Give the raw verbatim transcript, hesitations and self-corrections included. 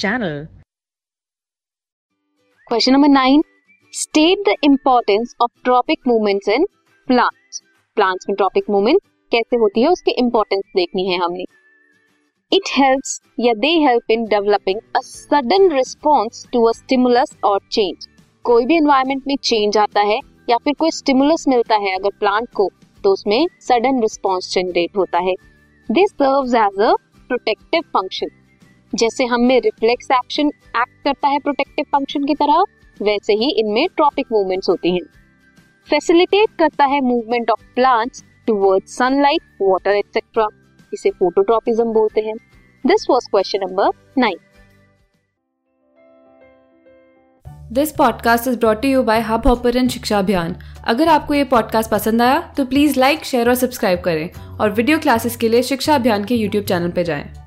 channel. Question number nine. State the importance of tropic movements in plants. Plants में tropic movement कैसे होती है उसकी importance देखनी है हमने. It helps या they help in developing a sudden response to a stimulus or change. कोई भी environment में change आता है या फिर कोई stimulus मिलता है अगर plant को तो उसमें sudden response generate होता है. This serves as a protective function. जैसे हम में reflex action act करता है protective function की तरह वैसे ही इनमें tropic movements होती हैं. Facilitate करता है movement of plants towards sunlight, water, et cetera. इसे phototropism बोलते हैं. This was question number nine. This podcast is brought to you by Hubhopper and शिक्षा अभियान. अगर आपको ये podcast पसंद आया तो प्लीज़ लाइक, शेयर और सब्सक्राइब करें और वीडियो क्लासेस के लिए शिक्षा अभियान के यूट्यूब चैनल पर जाएं.